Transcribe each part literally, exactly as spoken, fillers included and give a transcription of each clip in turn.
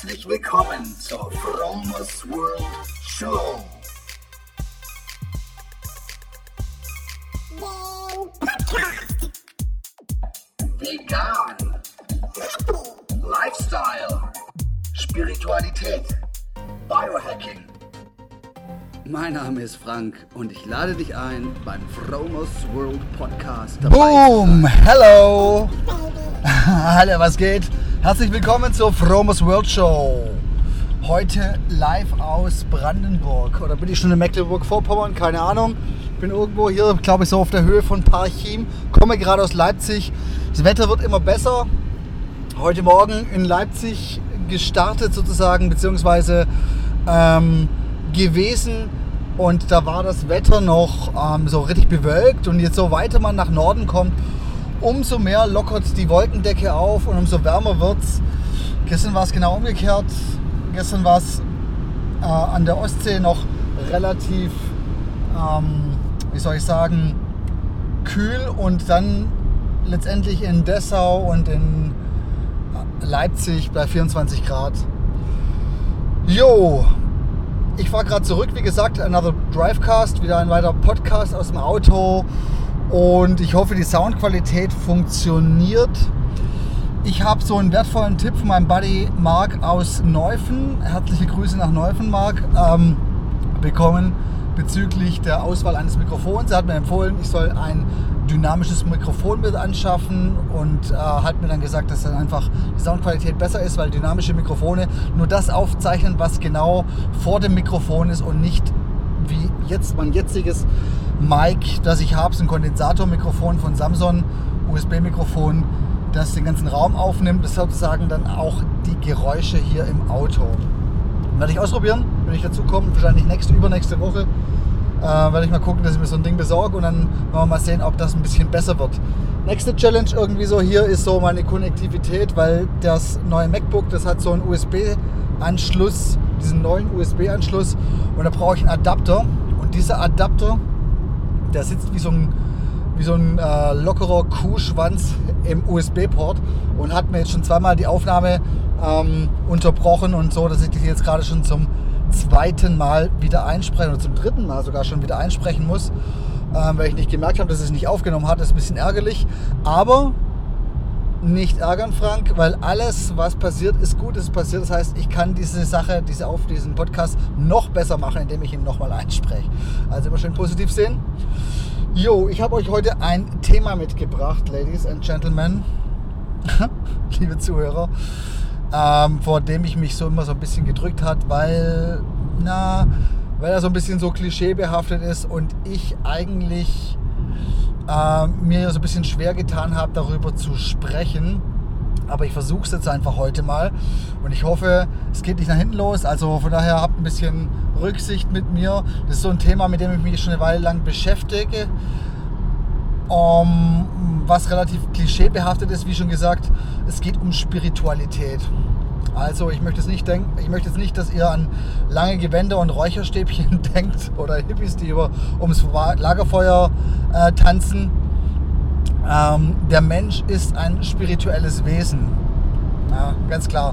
herzlich willkommen zur Frommer's World Show. Den Podcast. Vegan. Lifestyle. Spiritualität. Biohacking. Mein Name ist Frank und ich lade dich ein beim Frommer's World Podcast. Boom! Hello! Hallo, was geht? Herzlich willkommen zur Frommer's World Show. Heute live aus Brandenburg. Oder bin ich schon in Mecklenburg-Vorpommern? Keine Ahnung. Ich bin irgendwo hier, glaube ich, so auf der Höhe von Parchim. Komme gerade aus Leipzig. Das Wetter wird immer besser. Heute Morgen in Leipzig gestartet sozusagen, beziehungsweise ähm, gewesen. Und da war das Wetter noch ähm, so richtig bewölkt. Und jetzt, so weiter man nach Norden kommt, umso mehr lockert die Wolkendecke auf und umso wärmer wird's. Gestern war es genau umgekehrt. Gestern war es äh, an der Ostsee noch relativ, ähm, wie soll ich sagen, kühl. Und dann letztendlich in Dessau und in Leipzig bei vierundzwanzig Grad. Jo! Ich fahre gerade zurück, wie gesagt, another Drivecast, wieder ein weiterer Podcast aus dem Auto und ich hoffe, die Soundqualität funktioniert. Ich habe so einen wertvollen Tipp von meinem Buddy Marc aus Neufen, herzliche Grüße nach Neufen, Marc, ähm, bekommen bezüglich der Auswahl eines Mikrofons. Er hat mir empfohlen, ich soll ein dynamisches Mikrofon mit anschaffen und äh, hat mir dann gesagt, dass dann einfach die Soundqualität besser ist, weil dynamische Mikrofone nur das aufzeichnen, was genau vor dem Mikrofon ist und nicht wie jetzt mein jetziges Mic, das ich habe, so ein Kondensatormikrofon von Samson, U S B-Mikrofon, das den ganzen Raum aufnimmt, das sozusagen dann auch die Geräusche hier im Auto. Werde ich ausprobieren, wenn ich dazu komme, wahrscheinlich nächste, übernächste Woche. Äh, werde ich mal gucken, dass ich mir so ein Ding besorge und dann wollen wir mal sehen, ob das ein bisschen besser wird. Nächste Challenge irgendwie so hier ist so meine Konnektivität, weil das neue MacBook, das hat so einen U S B-Anschluss, diesen neuen U S B-Anschluss und da brauche ich einen Adapter und dieser Adapter, der sitzt wie so ein, wie so ein äh, lockerer Kuhschwanz im U S B-Port und hat mir jetzt schon zweimal die Aufnahme ähm, unterbrochen und so, dass ich die jetzt gerade schon zum zweiten Mal wieder einsprechen oder zum dritten Mal sogar schon wieder einsprechen muss, ähm, weil ich nicht gemerkt habe, dass es nicht aufgenommen hat. Das ist ein bisschen ärgerlich, aber nicht ärgern, Frank, weil alles, was passiert, ist gut, ist passiert. Das heißt, ich kann diese Sache, diese auf diesen Podcast noch besser machen, indem ich ihn nochmal einspreche. Also immer schön positiv sehen. Jo, ich habe euch heute ein Thema mitgebracht, Ladies and Gentlemen, liebe Zuhörer. Ähm, vor dem ich mich so immer so ein bisschen gedrückt hat, weil, na, weil er so ein bisschen so klischeebehaftet ist und ich eigentlich äh, mir so ein bisschen schwer getan habe, darüber zu sprechen. Aber ich versuche es jetzt einfach heute mal und ich hoffe, es geht nicht nach hinten los. Also von daher habt ein bisschen Rücksicht mit mir. Das ist so ein Thema, mit dem ich mich schon eine Weile lang beschäftige. Um, was relativ klischeebehaftet ist, wie schon gesagt, es geht um Spiritualität. Also ich möchte, es nicht denken, ich möchte jetzt nicht, dass ihr an lange Gewänder und Räucherstäbchen denkt oder Hippies, die über, ums Lagerfeuer äh, tanzen. Ähm, der Mensch ist ein spirituelles Wesen, ja, ganz klar.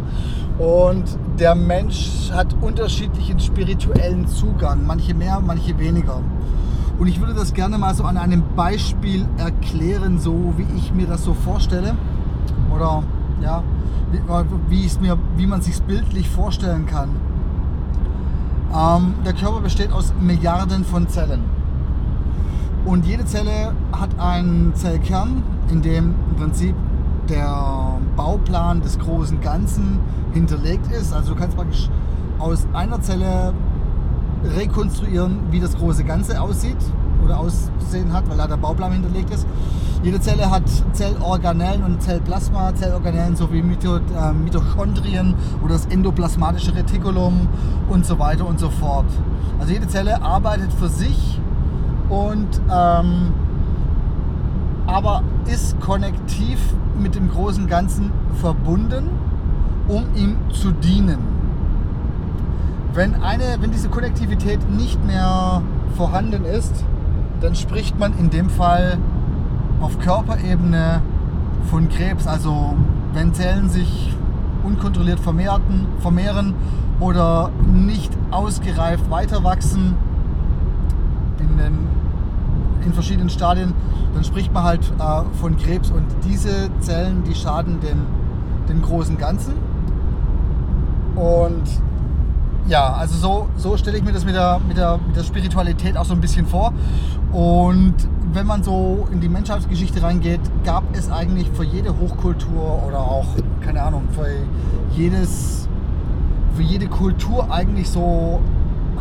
Und der Mensch hat unterschiedlichen spirituellen Zugang, manche mehr, manche weniger. Und ich würde das gerne mal so an einem Beispiel erklären, so wie ich mir das so vorstelle. Oder ja, wie, es mir, wie man es sich bildlich vorstellen kann. Ähm, der Körper besteht aus Milliarden von Zellen. Und jede Zelle hat einen Zellkern, in dem im Prinzip der Bauplan des großen Ganzen hinterlegt ist. Also du kannst praktisch aus einer Zelle rekonstruieren, wie das große Ganze aussieht oder aussehen hat, weil da der Bauplan hinterlegt ist. Jede Zelle hat Zellorganellen und Zellplasma, Zellorganellen sowie Mitochondrien oder das endoplasmatische Retikulum und so weiter und so fort. Also jede Zelle arbeitet für sich und ähm, aber ist konnektiv mit dem großen Ganzen verbunden, um ihm zu dienen. Wenn, eine, wenn diese Konnektivität nicht mehr vorhanden ist, dann spricht man in dem Fall auf Körperebene von Krebs. Also wenn Zellen sich unkontrolliert vermehrten, vermehren oder nicht ausgereift weiterwachsen in, den, in verschiedenen Stadien, dann spricht man halt äh, von Krebs. Und diese Zellen, die schaden den, den großen Ganzen. Und ja, also so, so stelle ich mir das mit der, mit, der, mit der Spiritualität auch so ein bisschen vor. Und wenn man so in die Menschheitsgeschichte reingeht, gab es eigentlich für jede Hochkultur oder auch, keine Ahnung, für, jedes, für jede Kultur eigentlich so,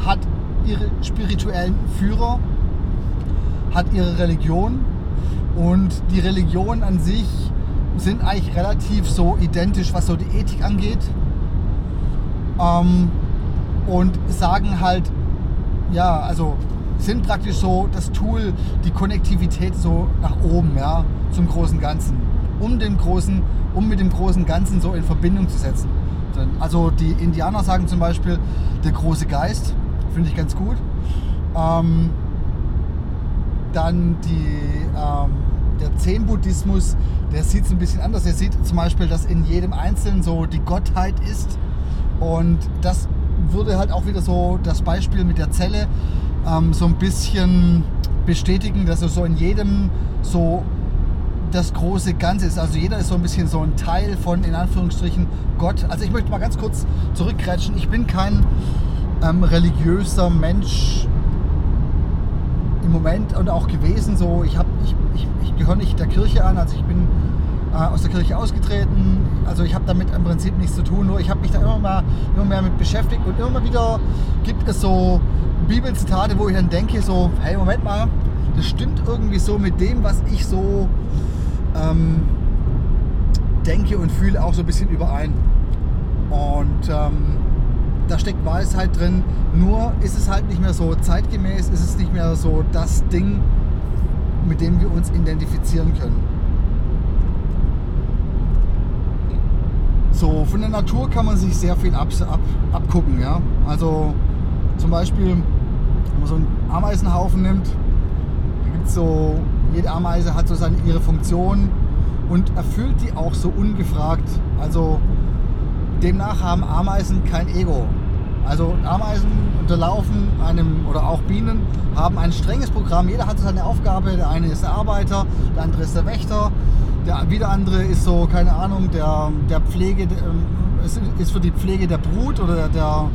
hat ihre spirituellen Führer, hat ihre Religion, und die Religionen an sich sind eigentlich relativ so identisch, was so die Ethik angeht. Ähm, und sagen halt, ja, also sind praktisch so das Tool, die Konnektivität so nach oben, ja, zum großen Ganzen, um den großen, um mit dem großen Ganzen so in Verbindung zu setzen. Also die Indianer sagen zum Beispiel, der große Geist, finde ich ganz gut. Ähm, dann die, ähm, der Zen-Buddhismus, der sieht es ein bisschen anders. Der sieht zum Beispiel, dass in jedem Einzelnen so die Gottheit ist. Und das würde halt auch wieder so das Beispiel mit der Zelle ähm, so ein bisschen bestätigen, dass es so in jedem so das große Ganze ist. Also jeder ist so ein bisschen so ein Teil von, in Anführungsstrichen, Gott. Also ich möchte mal ganz kurz zurückgrätschen. Ich bin kein ähm, religiöser Mensch im Moment und auch gewesen. So, ich, ich, ich, ich gehöre nicht der Kirche an, also ich bin aus der Kirche ausgetreten, also ich habe damit im Prinzip nichts zu tun, nur ich habe mich da immer, mal, immer mehr mit beschäftigt, und immer wieder gibt es so Bibelzitate, wo ich dann denke so, hey, Moment mal, das stimmt irgendwie so mit dem, was ich so ähm, denke und fühle, auch so ein bisschen überein. Und ähm, da steckt Weisheit drin, nur ist es halt nicht mehr so zeitgemäß, ist es nicht mehr so das Ding, mit dem wir uns identifizieren können. So, von der Natur kann man sich sehr viel ab, ab, abgucken, ja. Also zum Beispiel, wenn man so einen Ameisenhaufen nimmt, da gibt's so, jede Ameise hat so seine, ihre Funktion und erfüllt die auch so ungefragt. Also demnach haben Ameisen kein Ego. Also Ameisen unterlaufen einem, oder auch Bienen haben ein strenges Programm. Jeder hat so seine Aufgabe. Der eine ist der Arbeiter, der andere ist der Wächter, der wieder andere ist so, keine Ahnung, der, der Pflege, der, ist für die Pflege der Brut oder der,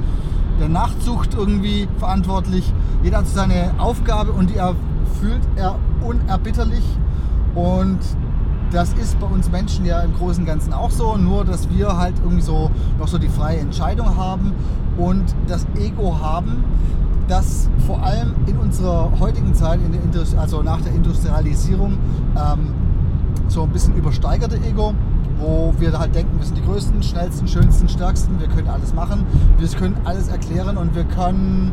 der Nachtzucht irgendwie verantwortlich. Jeder hat so seine Aufgabe und die erfüllt er unerbitterlich. Und das ist bei uns Menschen ja im Großen und Ganzen auch so, nur dass wir halt irgendwie so noch so die freie Entscheidung haben und das Ego haben, das vor allem in unserer heutigen Zeit, in der, also nach der Industrialisierung, ähm, so ein bisschen übersteigerte Ego, wo wir halt denken, wir sind die Größten, Schnellsten, Schönsten, Stärksten, wir können alles machen, wir können alles erklären und wir können,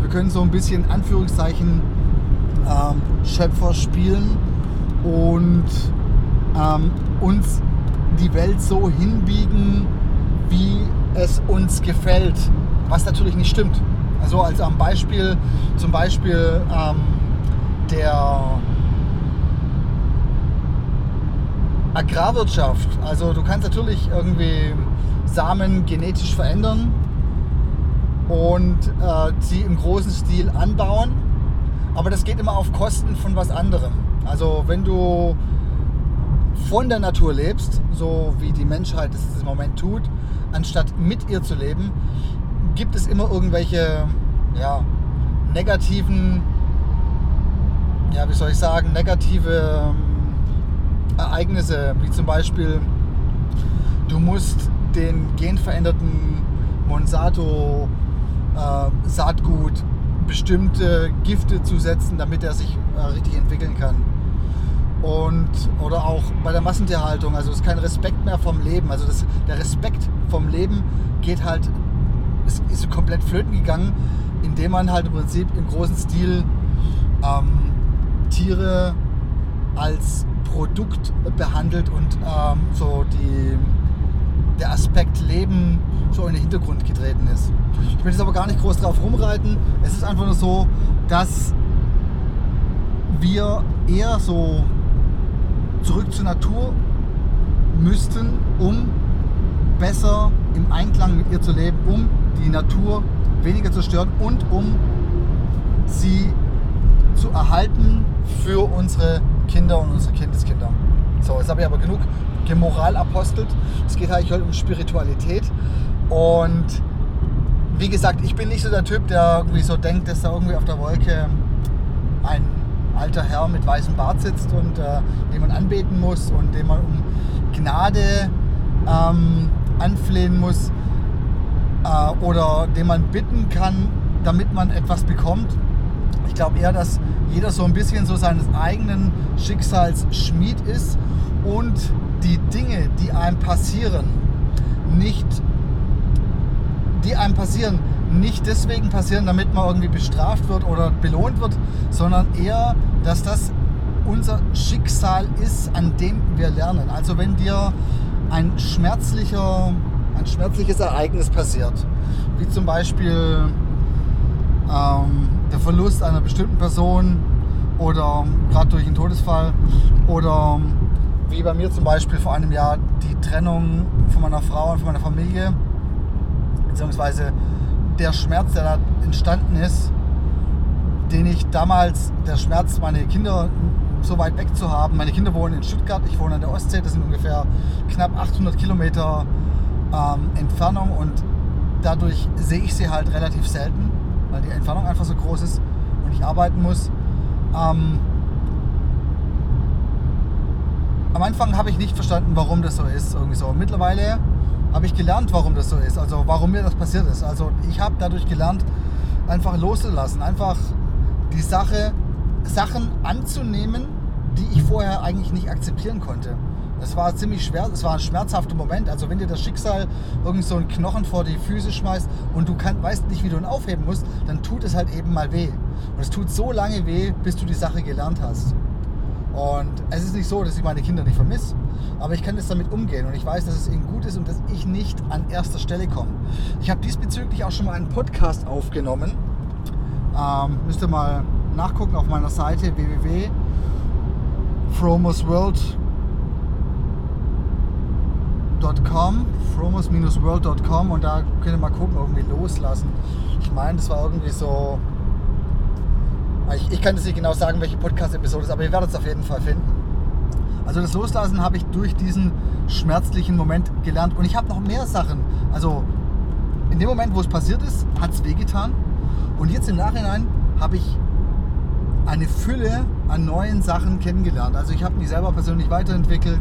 wir können so ein bisschen in Anführungszeichen ähm, Schöpfer spielen und ähm, uns die Welt so hinbiegen, wie es uns gefällt, was natürlich nicht stimmt. Also als am Beispiel, zum Beispiel ähm, der Agrarwirtschaft. Also du kannst natürlich irgendwie Samen genetisch verändern und äh, sie im großen Stil anbauen, aber das geht immer auf Kosten von was anderem. Also wenn du von der Natur lebst, so wie die Menschheit es im Moment tut, anstatt mit ihr zu leben, gibt es immer irgendwelche, ja, negativen, ja, wie soll ich sagen, negative Ereignisse, wie zum Beispiel, du musst den genveränderten Monsanto äh, Saatgut bestimmte Gifte zusetzen, damit er sich äh, richtig entwickeln kann. Und, oder auch bei der Massentierhaltung, also es ist kein Respekt mehr vom Leben, also das, der Respekt vom Leben geht halt, ist, ist komplett flöten gegangen, indem man halt im Prinzip im großen Stil ähm, Tiere als Produkt behandelt und ähm, so die, der Aspekt Leben so in den Hintergrund getreten ist. Ich will jetzt aber gar nicht groß drauf rumreiten. Es ist einfach nur so, dass wir eher so zurück zur Natur müssten, um besser im Einklang mit ihr zu leben, um die Natur weniger zu stören und um sie zu erhalten für unsere Kinder und unsere Kindeskinder. So, jetzt habe ich aber genug gemoral apostelt. Es geht eigentlich heute um Spiritualität. Und wie gesagt, ich bin nicht so der Typ, der irgendwie so denkt, dass da irgendwie auf der Wolke ein alter Herr mit weißem Bart sitzt und äh, den man anbeten muss und den man um Gnade ähm, anflehen muss äh, oder den man bitten kann, damit man etwas bekommt. Ich glaube eher, dass jeder so ein bisschen so seines eigenen Schicksals Schmied ist und die Dinge, die einem passieren, nicht, die einem passieren, nicht deswegen passieren, damit man irgendwie bestraft wird oder belohnt wird, sondern eher, dass das unser Schicksal ist, an dem wir lernen. Also wenn dir ein schmerzlicher, ein schmerzliches Ereignis passiert, wie zum Beispiel ähm, der Verlust einer bestimmten Person oder gerade durch einen Todesfall oder wie bei mir zum Beispiel vor einem Jahr die Trennung von meiner Frau und von meiner Familie, beziehungsweise der Schmerz, der da entstanden ist, den ich damals, der Schmerz, meine Kinder so weit weg zu haben. Meine Kinder wohnen in Stuttgart, ich wohne an der Ostsee, das sind ungefähr knapp achthundert Kilometer ähm, Entfernung und dadurch sehe ich sie halt relativ selten, weil die Entfernung einfach so groß ist und ich arbeiten muss. Ähm, am Anfang habe ich nicht verstanden, warum das so ist, irgendwie so. Mittlerweile habe ich gelernt, warum das so ist, also warum mir das passiert ist. Also ich habe dadurch gelernt, einfach loszulassen, einfach die Sache, Sachen anzunehmen, die ich vorher eigentlich nicht akzeptieren konnte. Das war ziemlich schwer, es war ein schmerzhafter Moment. Also wenn dir das Schicksal irgend so einen Knochen vor die Füße schmeißt und du kann, weißt nicht, wie du ihn aufheben musst, dann tut es halt eben mal weh. Und es tut so lange weh, bis du die Sache gelernt hast. Und es ist nicht so, dass ich meine Kinder nicht vermisse, aber ich kann jetzt damit umgehen und ich weiß, dass es ihnen gut ist und dass ich nicht an erster Stelle komme. Ich habe diesbezüglich auch schon mal einen Podcast aufgenommen. Ähm, müsst ihr mal nachgucken auf meiner Seite w w w punkt frommersworld punkt com frommersworld punkt com und da könnt ihr mal gucken, irgendwie loslassen. Ich meine, das war irgendwie so... Ich, ich kann jetzt nicht genau sagen, welche Podcast-Episode es ist, aber ihr werdet es auf jeden Fall finden. Also das Loslassen habe ich durch diesen schmerzlichen Moment gelernt. Und ich habe noch mehr Sachen. Also in dem Moment, wo es passiert ist, hat es wehgetan. Und jetzt im Nachhinein habe ich eine Fülle an neuen Sachen kennengelernt. Also ich habe mich selber persönlich weiterentwickelt.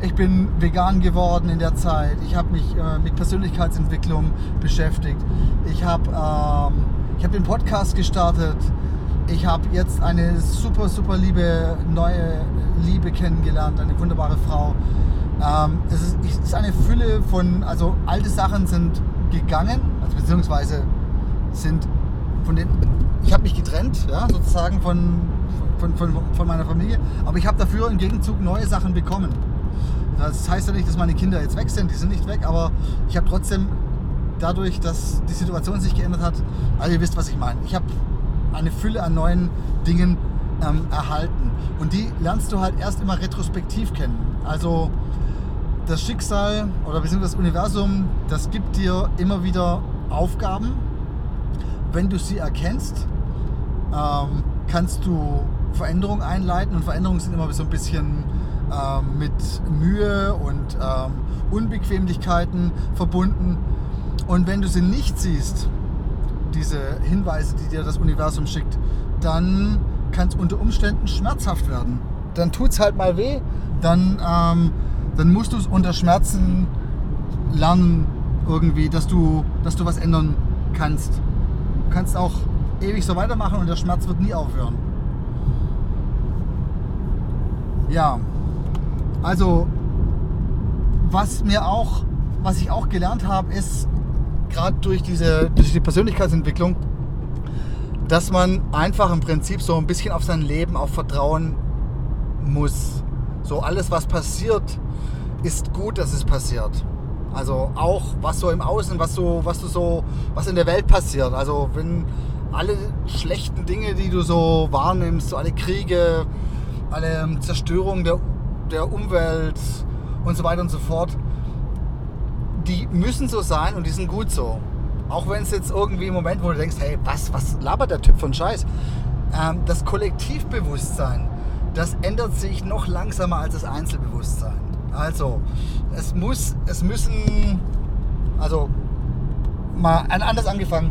Ich bin vegan geworden in der Zeit. Ich habe mich äh, mit Persönlichkeitsentwicklung beschäftigt. Ich habe ähm, ich habe den Podcast gestartet. Ich habe jetzt eine super, super liebe, neue Liebe kennengelernt, eine wunderbare Frau. Ähm, es, ist, es ist eine Fülle von, also alte Sachen sind gegangen, also beziehungsweise sind von den, ich habe mich getrennt, ja, sozusagen von, von, von, von meiner Familie, aber ich habe dafür im Gegenzug neue Sachen bekommen. Das heißt ja nicht, dass meine Kinder jetzt weg sind, die sind nicht weg, aber ich habe trotzdem dadurch, dass die Situation sich geändert hat, also ihr wisst, was ich meine. Ich habe eine Fülle an neuen Dingen ähm, erhalten. Und die lernst du halt erst immer retrospektiv kennen. Also das Schicksal oder beziehungsweise das Universum, das gibt dir immer wieder Aufgaben. Wenn du sie erkennst, ähm, kannst du Veränderungen einleiten. Und Veränderungen sind immer so ein bisschen ähm, mit Mühe und ähm, Unbequemlichkeiten verbunden. Und wenn du sie nicht siehst, diese Hinweise, die dir das Universum schickt, dann kann es unter Umständen schmerzhaft werden. Dann tut es halt mal weh, dann, ähm, dann musst du es unter Schmerzen lernen, irgendwie, dass du, dass du was ändern kannst. Du kannst auch ewig so weitermachen und der Schmerz wird nie aufhören. Ja, also was mir auch, was ich auch gelernt habe, ist, gerade durch diese durch die Persönlichkeitsentwicklung, dass man einfach im Prinzip so ein bisschen auf sein Leben auch vertrauen muss. So alles, was passiert, ist gut, dass es passiert. Also auch was so im Außen, was so, was du so, was in der Welt passiert. Also wenn alle schlechten Dinge, die du so wahrnimmst, so alle Kriege, alle Zerstörung der, der Umwelt und so weiter und so fort, die müssen so sein und die sind gut so. Auch wenn es jetzt irgendwie im Moment, wo du denkst, hey, was, was labert der Typ von Scheiß? Ähm, das Kollektivbewusstsein, das ändert sich noch langsamer als das Einzelbewusstsein. Also, es muss, es müssen, also, mal anders angefangen.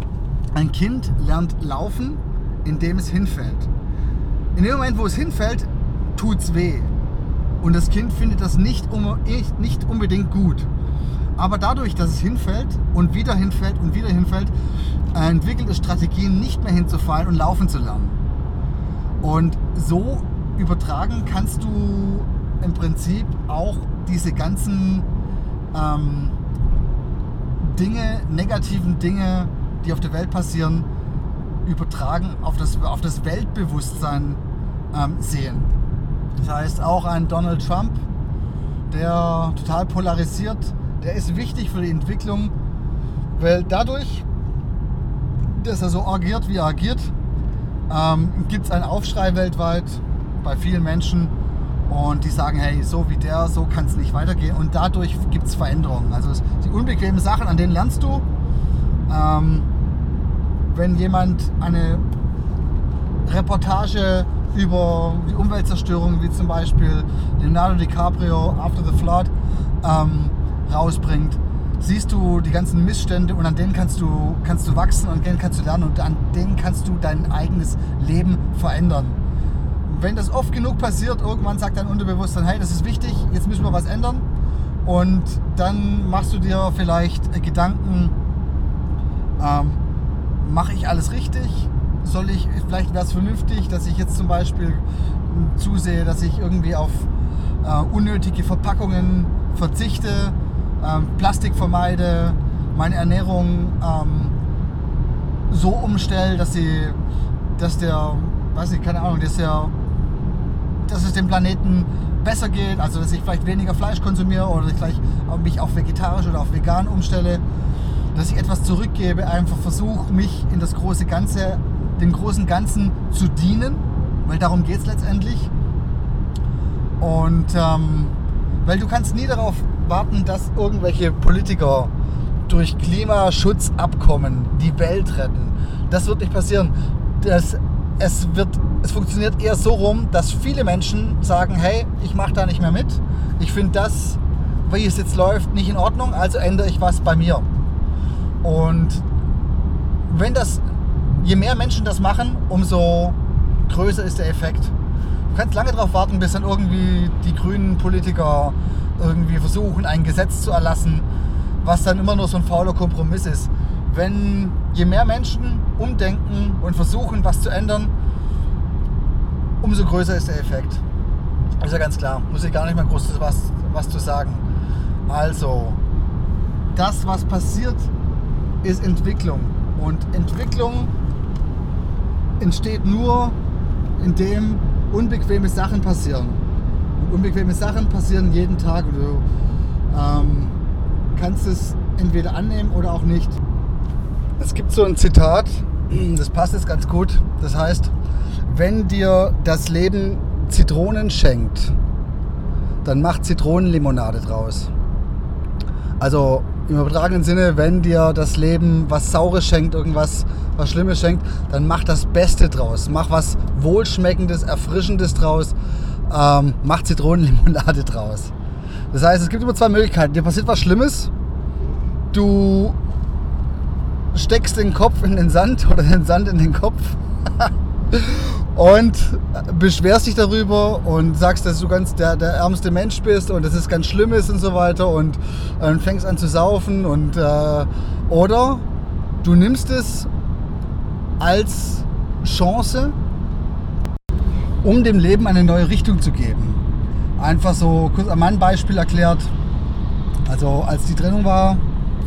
Ein Kind lernt laufen, indem es hinfällt. In dem Moment, wo es hinfällt, tut's weh. Und das Kind findet das nicht, um, nicht unbedingt gut. Aber dadurch, dass es hinfällt und wieder hinfällt und wieder hinfällt, entwickelt es Strategien, nicht mehr hinzufallen und laufen zu lernen. Und so übertragen kannst du im Prinzip auch diese ganzen ähm, Dinge, negativen Dinge, die auf der Welt passieren, übertragen auf das, auf das Weltbewusstsein ähm, sehen. Das heißt, auch ein Donald Trump, der total polarisiert, der ist wichtig für die Entwicklung, weil dadurch, dass er so agiert, wie er agiert, ähm, gibt es einen Aufschrei weltweit bei vielen Menschen und die sagen, hey, so wie der, so kann es nicht weitergehen, und dadurch gibt es Veränderungen. Also es sind unbequeme Sachen, an denen lernst du. Ähm, wenn jemand eine Reportage über die Umweltzerstörung, wie zum Beispiel Leonardo DiCaprio, After the Flood, ähm, rausbringt, siehst du die ganzen Missstände und an denen kannst du, kannst du wachsen, an denen kannst du lernen und an denen kannst du dein eigenes Leben verändern. Und wenn das oft genug passiert, irgendwann sagt dein Unterbewusstsein, hey, das ist wichtig, jetzt müssen wir was ändern, und dann machst du dir vielleicht Gedanken, ähm, mache ich alles richtig? Soll ich, vielleicht wäre es vernünftig, dass ich jetzt zum Beispiel zusehe, dass ich irgendwie auf äh, unnötige Verpackungen verzichte, ähm, Plastik vermeide, meine Ernährung ähm, so umstelle, dass sie, dass der, weiß nicht, keine Ahnung, dass der, dass es dem Planeten besser geht, also dass ich vielleicht weniger Fleisch konsumiere oder dass ich vielleicht mich auf vegetarisch oder auf vegan umstelle, dass ich etwas zurückgebe, einfach versuche, mich in das große Ganze, dem großen Ganzen zu dienen, weil darum geht es letztendlich. Und ähm, weil du kannst nie darauf warten, dass irgendwelche Politiker durch Klimaschutzabkommen die Welt retten. Das wird nicht passieren. Das, es, wird, es funktioniert eher so rum, dass viele Menschen sagen, hey, ich mache da nicht mehr mit, ich finde das, wie es jetzt läuft, nicht in Ordnung, also ändere ich was bei mir. Und wenn das, je mehr Menschen das machen, umso größer ist der Effekt. Du kannst lange darauf warten, bis dann irgendwie die grünen Politiker irgendwie versuchen, ein Gesetz zu erlassen, was dann immer nur so ein fauler Kompromiss ist. Wenn je mehr Menschen umdenken und versuchen, was zu ändern, umso größer ist der Effekt. Ist ja ganz klar, muss ich gar nicht mehr groß was, was zu sagen. Also, das, was passiert, ist Entwicklung. Und Entwicklung entsteht nur, indem unbequeme Sachen passieren. Und unbequeme Sachen passieren jeden Tag. Und du ähm, kannst es entweder annehmen oder auch nicht. Es gibt so ein Zitat, das passt jetzt ganz gut. Das heißt, wenn dir das Leben Zitronen schenkt, dann mach Zitronenlimonade draus. Also im übertragenen Sinne, wenn dir das Leben was Saures schenkt, irgendwas, was Schlimmes schenkt, dann mach das Beste draus. Mach was Wohlschmeckendes, Erfrischendes draus. Ähm, mach Zitronenlimonade draus. Das heißt, es gibt immer zwei Möglichkeiten. Dir passiert was Schlimmes, du steckst den Kopf in den Sand oder den Sand in den Kopf und beschwerst dich darüber und sagst, dass du ganz der, der ärmste Mensch bist und dass es ganz schlimm ist und so weiter, und äh, fängst an zu saufen und äh, oder du nimmst es als Chance, um dem Leben eine neue Richtung zu geben. Einfach so kurz an meinem Beispiel erklärt. Also als die Trennung war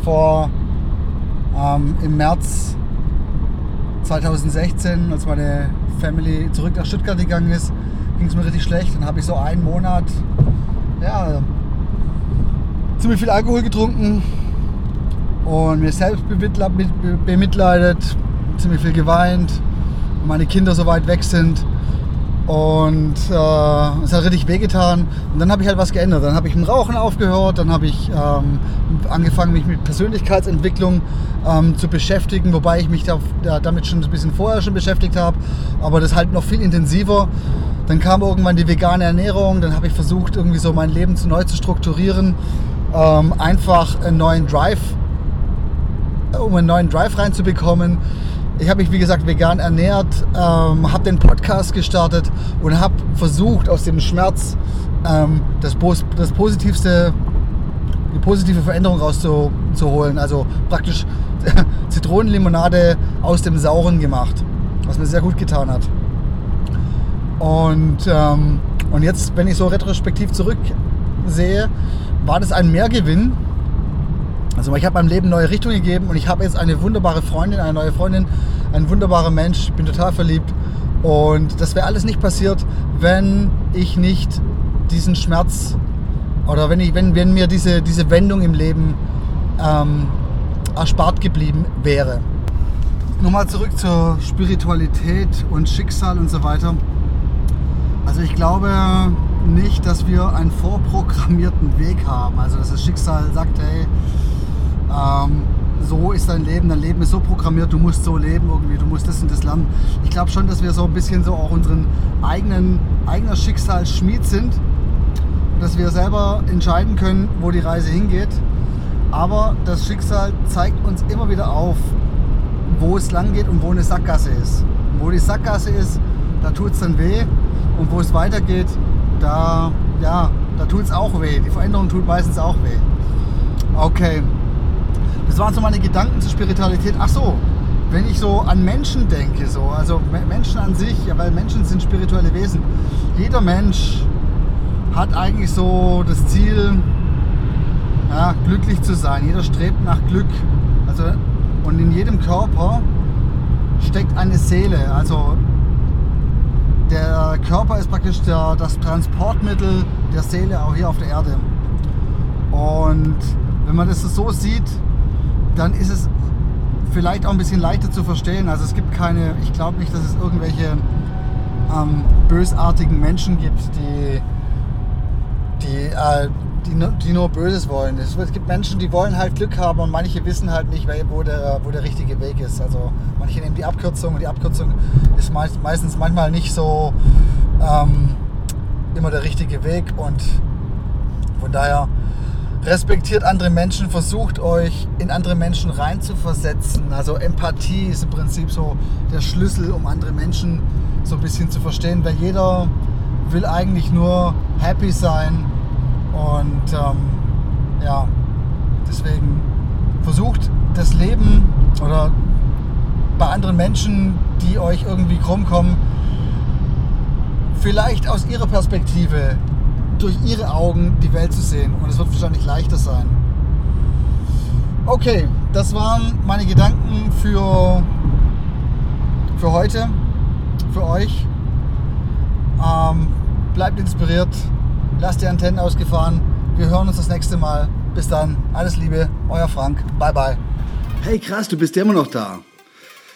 vor ähm, im März zwanzig sechzehn, als meine Family zurück nach Stuttgart gegangen ist, ging es mir richtig schlecht. Dann habe ich so einen Monat, ja, ziemlich viel Alkohol getrunken und mir selbst bemitleidet, ziemlich viel geweint, und meine Kinder so weit weg sind Und es äh, hat richtig wehgetan. Und dann habe ich halt was geändert. Dann habe ich mit Rauchen aufgehört, dann habe ich ähm, angefangen, mich mit Persönlichkeitsentwicklung ähm, zu beschäftigen, wobei ich mich da, da, damit schon ein bisschen vorher schon beschäftigt habe, aber das halt noch viel intensiver. Dann kam irgendwann die vegane Ernährung, dann habe ich versucht, irgendwie so mein Leben zu, neu zu strukturieren, ähm, einfach einen neuen Drive, um einen neuen Drive reinzubekommen. Ich habe mich, wie gesagt, vegan ernährt, ähm, habe den Podcast gestartet und habe versucht, aus dem Schmerz ähm, das, das Positivste, die positive Veränderung rauszuholen. Also praktisch Zitronenlimonade aus dem Sauren gemacht, was mir sehr gut getan hat. Und, ähm, und jetzt, wenn ich so retrospektiv zurücksehe, war das ein Mehrgewinn. Also ich habe meinem Leben neue Richtung gegeben und ich habe jetzt eine wunderbare Freundin, eine neue Freundin, ein wunderbarer Mensch, ich bin total verliebt. Und das wäre alles nicht passiert, wenn ich nicht diesen Schmerz oder wenn, ich, wenn, wenn mir diese, diese Wendung im Leben ähm, erspart geblieben wäre. Nochmal zurück zur Spiritualität und Schicksal und so weiter. Also ich glaube nicht, dass wir einen vorprogrammierten Weg haben. Also dass das Schicksal sagt, hey, Ähm, so ist dein Leben, dein Leben ist so programmiert, du musst so leben irgendwie, du musst das und das lernen. Ich glaube schon, dass wir so ein bisschen so auch unseren eigenen, eigener Schicksalsschmied sind, dass wir selber entscheiden können, wo die Reise hingeht. Aber das Schicksal zeigt uns immer wieder auf, wo es lang geht und wo eine Sackgasse ist. Und wo die Sackgasse ist, da tut es dann weh, und wo es weitergeht, da, ja, da tut es auch weh. Die Veränderung tut meistens auch weh. Okay. Das waren so meine Gedanken zur Spiritualität. Ach so, wenn ich so an Menschen denke, so, also Menschen an sich, ja, weil Menschen sind spirituelle Wesen. Jeder Mensch hat eigentlich so das Ziel, ja, glücklich zu sein. Jeder strebt nach Glück. Also, und in jedem Körper steckt eine Seele. Also der Körper ist praktisch der, das Transportmittel der Seele auch hier auf der Erde. Und wenn man das so sieht, dann ist es vielleicht auch ein bisschen leichter zu verstehen. Also es gibt keine, ich glaube nicht, dass es irgendwelche ähm, bösartigen Menschen gibt, die, die, äh, die, nur, die nur Böses wollen. Es, es gibt Menschen, die wollen halt Glück haben, und manche wissen halt nicht, wo der, wo der richtige Weg ist. Also manche nehmen die Abkürzung, und die Abkürzung ist meist, meistens manchmal nicht so ähm, immer der richtige Weg, und von daher respektiert andere Menschen, versucht euch in andere Menschen reinzuversetzen. Also Empathie ist im Prinzip so der Schlüssel, um andere Menschen so ein bisschen zu verstehen, weil jeder will eigentlich nur happy sein, und ähm, ja, deswegen versucht das Leben oder bei anderen Menschen, die euch irgendwie krumm kommen, vielleicht aus ihrer Perspektive, durch ihre Augen die Welt zu sehen, und es wird wahrscheinlich leichter sein. Okay, das waren meine Gedanken für, für heute, für euch. Ähm, bleibt inspiriert, lasst die Antennen ausgefahren. Wir hören uns das nächste Mal. Bis dann, alles Liebe, euer Frank. Bye, bye. Hey krass, du bist ja immer noch da.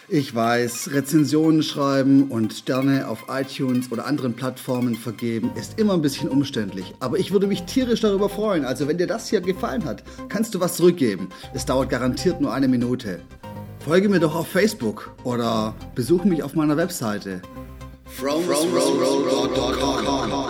Ich weiß, Rezensionen schreiben und Sterne auf iTunes oder anderen Plattformen vergeben ist immer ein bisschen umständlich. Aber ich würde mich tierisch darüber freuen. Also wenn dir das hier gefallen hat, kannst du was zurückgeben. Es dauert garantiert nur eine Minute. Folge mir doch auf Facebook oder besuche mich auf meiner Webseite. From, from, from, from, from, from, from, from, from.